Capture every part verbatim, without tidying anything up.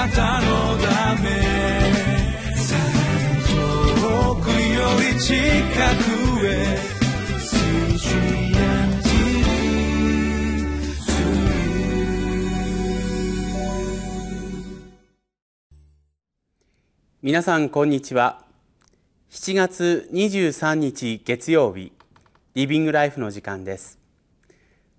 なたのため」「遠くより近くへ」皆さんこんにちは。しちがつにじゅうさんにち月曜日、リビングライフの時間です。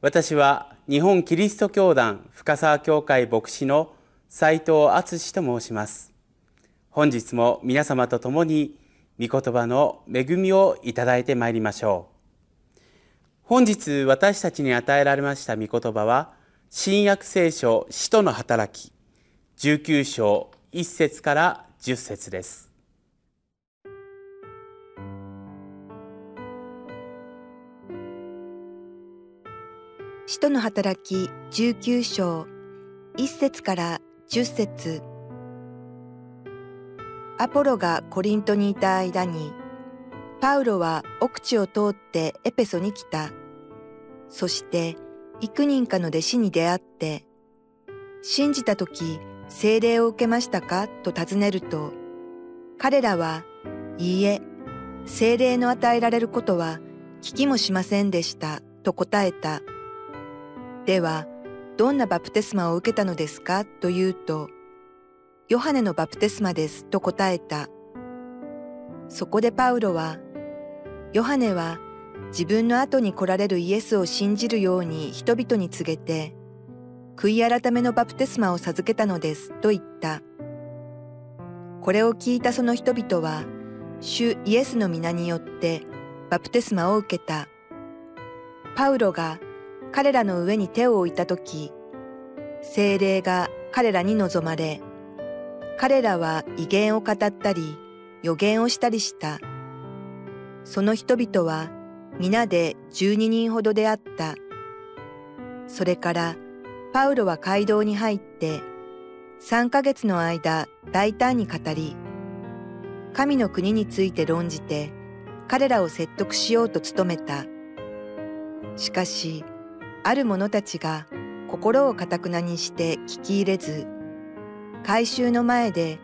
私は日本キリスト教団深沢教会牧師の斉藤敦史と申します。本日も皆様と共に御言葉の恵みをいただいてまいりましょう。本日私たちに与えられました御言葉は、新約聖書使徒の働きじゅうきゅうしょういっせつからじゅっせつです。使徒の働きじゅうきゅうしょういっせつからじゅっせつ。アポロがコリントにいた間に、パウロは奥地を通ってエペソに来た。そして幾人かの弟子に出会って、信じた時聖霊を受けましたかと尋ねると、彼らは、いいえ、聖霊の与えられることは聞きもしませんでしたと答えた。では、どんなバプテスマを受けたのですかと言うと、ヨハネのバプテスマですと答えた。そこでパウロは、ヨハネは自分の後に来られるイエスを信じるように人々に告げて、悔い改めのバプテスマを授けたのですと言った。これを聞いたその人々は、主イエスの皆によってバプテスマを受けた。パウロが彼らの上に手を置いたとき、聖霊が彼らに臨まれ、彼らは異言を語ったり、予言をしたりした。その人々は皆で十二人ほどであった。それから、パウロは街道に入って、さんかげつの間大胆に語り、神の国について論じて、彼らを説得しようと努めた。しかし、ある者たちが心を堅くなにして聞き入れず、会衆の前で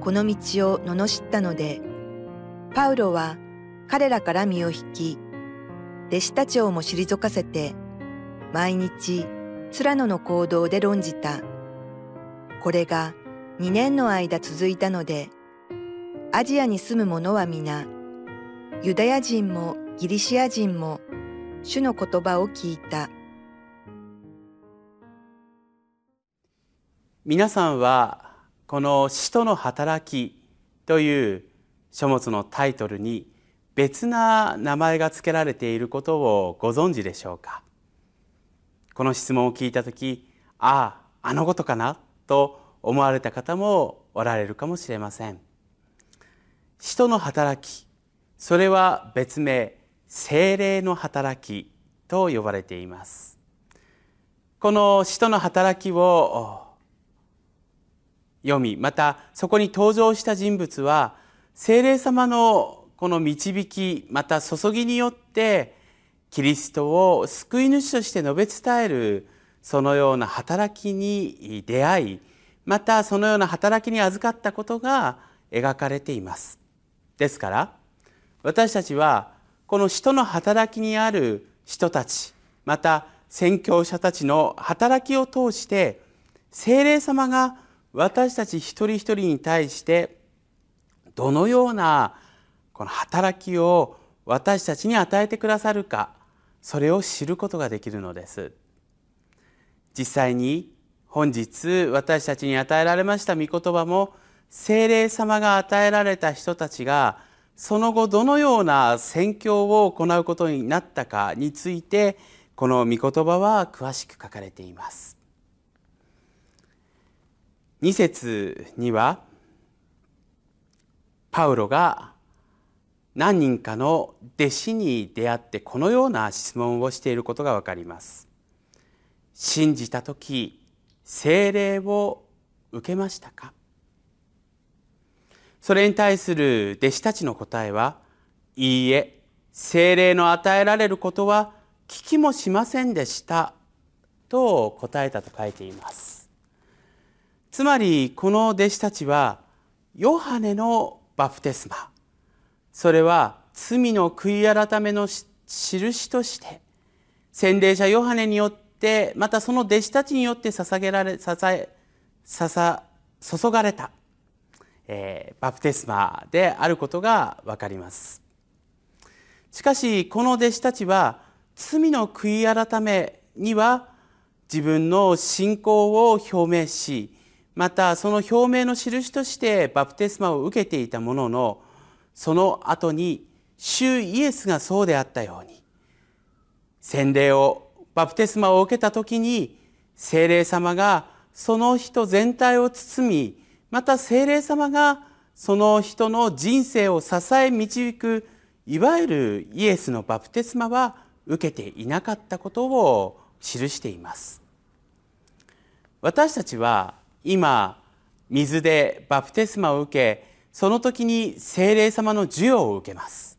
この道を罵ったので、パウロは彼らから身を引き、弟子たちをも退かせて、毎日、ツラノの行動で論じた。これがにねんの間続いたので、アジアに住む者は皆、ユダヤ人もギリシア人も、主の言葉を聞いた。皆さんは、この使徒の働きという書物のタイトルに別な名前が付けられていることをご存知でしょうか。この質問を聞いたとき、ああ、あのことかなと思われた方もおられるかもしれません。使徒の働き、それは別名、聖霊の働きと呼ばれています。この使徒の働きを読み、またそこに登場した人物は、聖霊様のこの導き、また注ぎによって、キリストを救い主として述べ伝える、そのような働きに出会い、またそのような働きに預かったことが描かれています。ですから、私たちはこの使徒の働きにある人たち、また宣教者たちの働きを通して、聖霊様が私たち一人一人に対して、どのようなこの働きを私たちに与えてくださるか、それを知ることができるのです。実際に本日私たちに与えられました御言葉も、聖霊様が与えられた人たちがその後どのような宣教を行うことになったかについて、この御言葉は詳しく書かれています。に節には、パウロが何人かの弟子に出会ってこのような質問をしていることがわかります。信じたとき、聖霊を受けましたか？それに対する弟子たちの答えは、いいえ、聖霊の与えられることは聞きもしませんでしたと答えたと書いています。つまりこの弟子たちはヨハネのバプテスマ、それは罪の悔い改めの印として洗礼者ヨハネによって、またその弟子たちによって捧げられ捧え捧注がれた、えー、バプテスマであることがわかります。しかしこの弟子たちは罪の悔い改めには自分の信仰を表明し、またその表明の印としてバプテスマを受けていたものの、その後に主イエスがそうであったように、洗礼をバプテスマを受けた時に聖霊様がその人全体を包み、また聖霊様がその人の人生を支え導く、いわゆるイエスのバプテスマは受けていなかったことを記しています。私たちは今水でバプテスマを受け、その時に聖霊様の授与を受けます。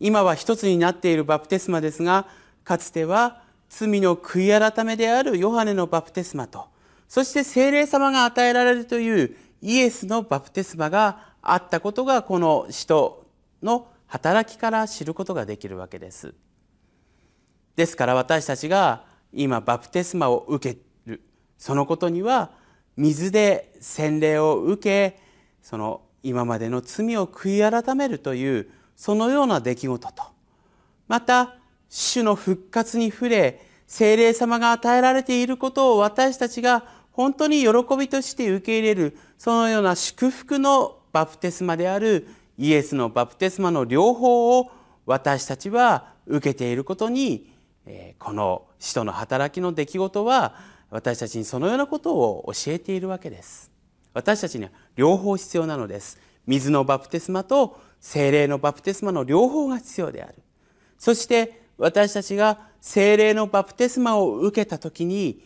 今は一つになっているバプテスマですが、かつては罪の悔い改めであるヨハネのバプテスマと、そして聖霊様が与えられるというイエスのバプテスマがあったことが、この使徒の働きから知ることができるわけです。ですから私たちが今バプテスマを受ける、そのことには水で洗礼を受け、その今までの罪を悔い改めるという、そのような出来事と、また主の復活に触れ、聖霊様が与えられていることを私たちが本当に喜びとして受け入れる、そのような祝福のバプテスマであるイエスのバプテスマの両方を私たちは受けていることに、この使徒の働きの出来事は私たちにそのようなことを教えているわけです。私たちには両方必要なのです。水のバプテスマと聖霊のバプテスマの両方が必要である。そして私たちが聖霊のバプテスマを受けた時に、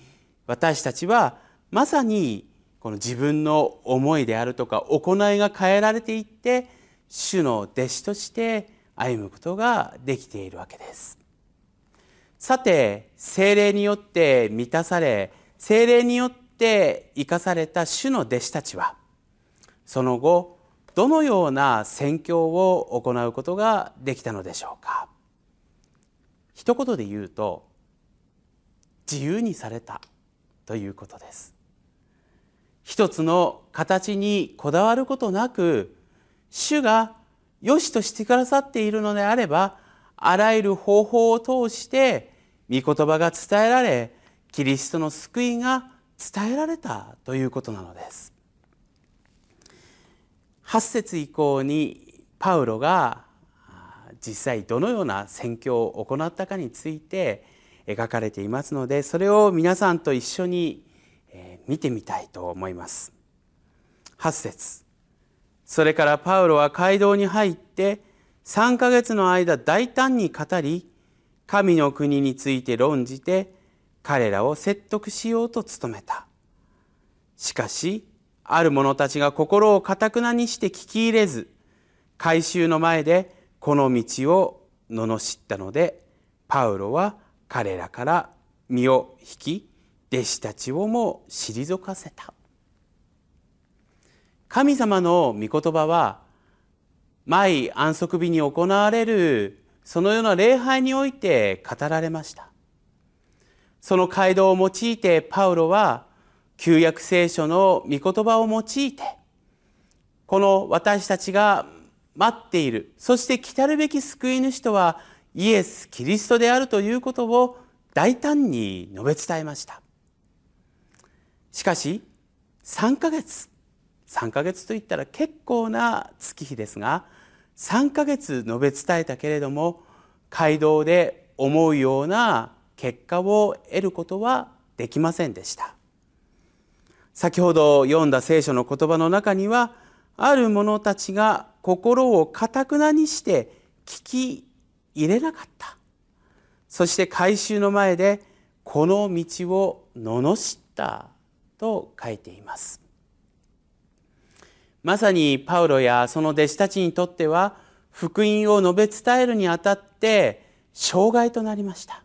私たちはまさにこの自分の思いであるとか行いが変えられていって、主の弟子として歩むことができているわけです。さて、聖霊によって満たされ、聖霊によって生かされた主の弟子たちは、その後どのような宣教を行うことができたのでしょうか。一言で言うと、自由にされたということです。一つの形にこだわることなく、主が良しとしてくださっているのであれば、あらゆる方法を通して御言葉が伝えられ、キリストの救いが伝えられたということなのです。はち節以降にパウロが実際どのような宣教を行ったかについて描かれていますので、それを皆さんと一緒に見てみたいと思います。はち節、それからパウロは街道に入ってさんかげつの間大胆に語り、神の国について論じて彼らを説得しようと努めた。しかしある者たちが心をかたくなにして聞き入れず、改宗の前でこの道を罵ったので、パウロは彼らから身を引き、弟子たちをも退かせた。神様の御言葉は毎安息日に行われるそのような礼拝において語られました。その街道を用いてパウロは旧約聖書の御言葉を用いて、この私たちが待っている、そして来たるべき救い主とはイエス・キリストであるということを大胆に述べ伝えました。しかしさんかげつ、さんかげつといったら結構な月日ですが、さんかげつ述べ伝えたけれども、街道で思うような結果を得ることはできませんでした。先ほど読んだ聖書の言葉の中には、ある者たちが心をかたくなにして聞き入れなかった、そして改宗の前でこの道を罵ったと書いています。まさにパウロやその弟子たちにとっては、福音を述べ伝えるにあたって障害となりました。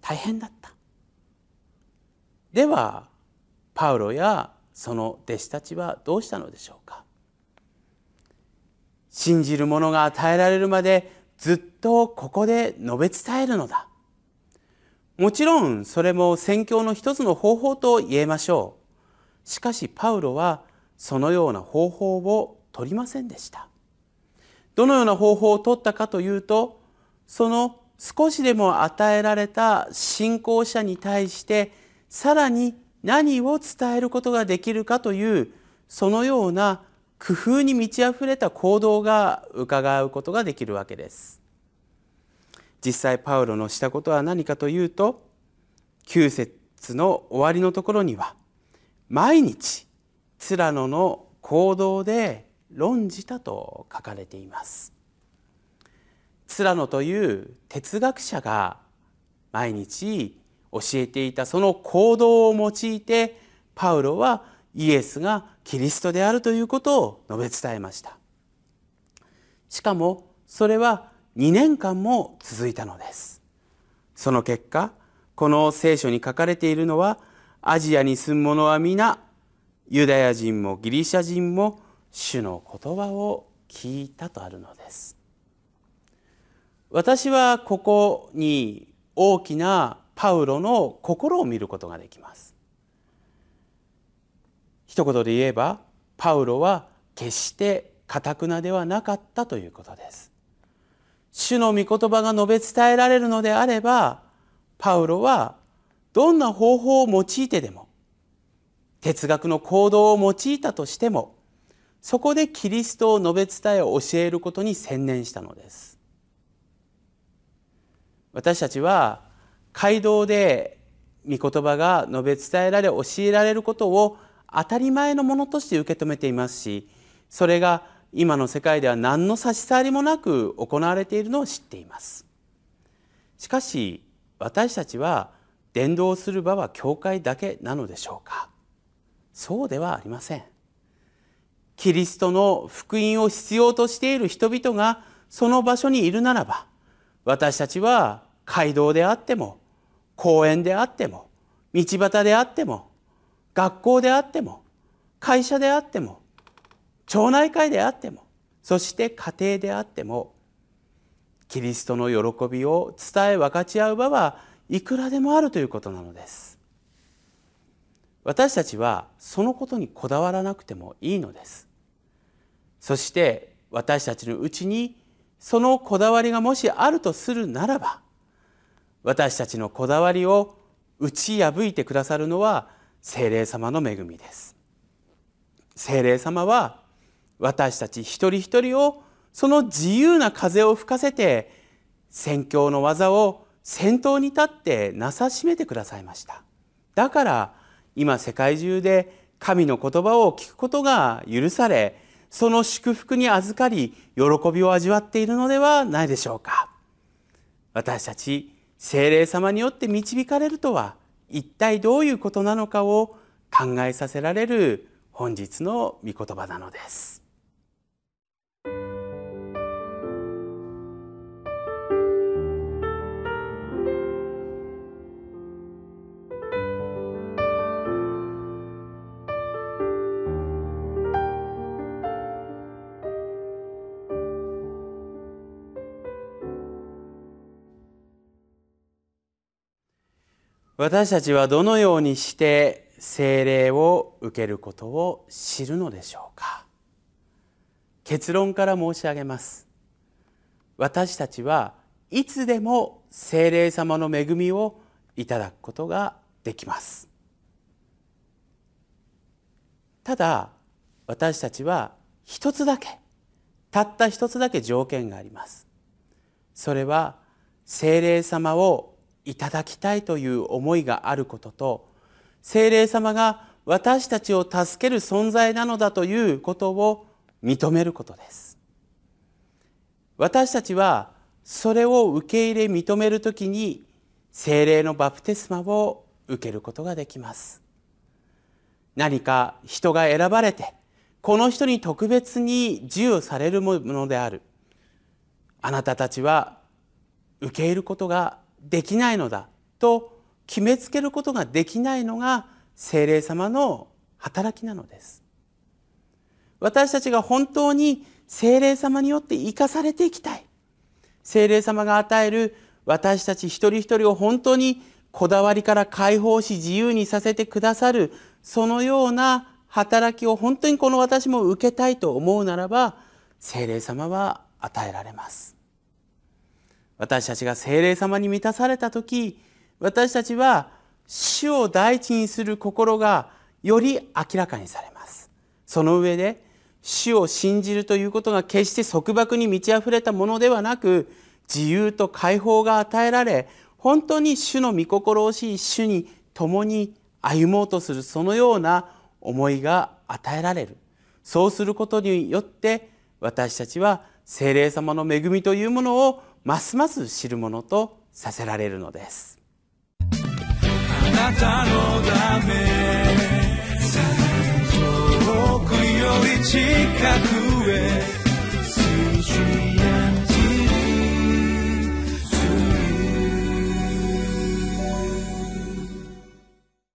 大変だった。ではパウロやその弟子たちはどうしたのでしょうか。信じる者が与えられるまでずっとここで述べ伝えるのだ。もちろんそれも宣教の一つの方法と言えましょう。しかしパウロはそのような方法を取りませんでした。どのような方法を取ったかというと、その少しでも与えられた信仰者に対してさらに何を伝えることができるかという、そのような工夫に満ち溢れた行動が伺うことができるわけです。実際パウロのしたことは何かというと、きゅう節の終わりのところには、毎日ツラノの行動で論じたと書かれています。ツラノという哲学者が毎日教えていたその行動を用いて、パウロはイエスがキリストであるということを述べ伝えました。しかもそれはにねんかんも続いたのです。その結果、この聖書に書かれているのは、アジアに住む者は皆、ユダヤ人もギリシャ人も主の言葉を聞いたとあるのです。私はここに大きなパウロの心を見ることができます。一言で言えば、パウロは決して頑なではなかったということです。主の御言葉が述べ伝えられるのであれば、パウロはどんな方法を用いてでも、哲学の行動を用いたとしても、そこでキリストを述べ伝えを教えることに専念したのです。私たちは街道で御言葉が述べ伝えられ教えられることを当たり前のものとして受け止めていますし、それが今の世界では何の差し障りもなく行われているのを知っています。しかし私たちは伝道する場は教会だけなのでしょうか。そうではありません。キリストの福音を必要としている人々がその場所にいるならば、私たちは街道であっても、公園であっても、道端であっても、学校であっても、会社であっても、町内会であっても、そして家庭であっても、キリストの喜びを伝え分かち合う場はいくらでもあるということなのです。私たちはそのことにこだわらなくてもいいのです。そして私たちのうちにそのこだわりがもしあるとするならば、私たちのこだわりを打ち破いてくださるのは聖霊様の恵みです。聖霊様は私たち一人一人をその自由な風を吹かせて、宣教の技を先頭に立ってなさしめてくださいました。だから今世界中で神の言葉を聞くことが許され、その祝福に預かり、喜びを味わっているのではないでしょうか。私たち聖霊様によって導かれるとは一体どういうことなのかを考えさせられる本日の御言葉なのです。私たちはどのようにして聖霊を受けることを知るのでしょうか。結論から申し上げます。私たちはいつでも聖霊様の恵みをいただくことができます。ただ私たちは一つだけ、たった一つだけ条件があります。それは聖霊様をいただきたいという思いがあることと、聖霊様が私たちを助ける存在なのだということを認めることです。私たちはそれを受け入れ認めるときに聖霊のバプテスマを受けることができます。何か人が選ばれて、この人に特別に授与されるものである。あなたたちは受け入れることができないのだと決めつけることができないのが聖霊様の働きなのです。私たちが本当に聖霊様によって生かされていきたい。聖霊様が与える私たち一人一人を本当にこだわりから解放し自由にさせてくださる、そのような働きを本当にこの私も受けたいと思うならば、聖霊様は与えられます。私たちが聖霊様に満たされた時、私たちは主を第一にする心がより明らかにされます。その上で主を信じるということが決して束縛に満ち溢れたものではなく、自由と解放が与えられ、本当に主の御心をし、主に共に歩もうとする、そのような思いが与えられる。そうすることによって私たちは聖霊様の恵みというものをますます知るものとさせられるのです。あなたのため遠くより近くへ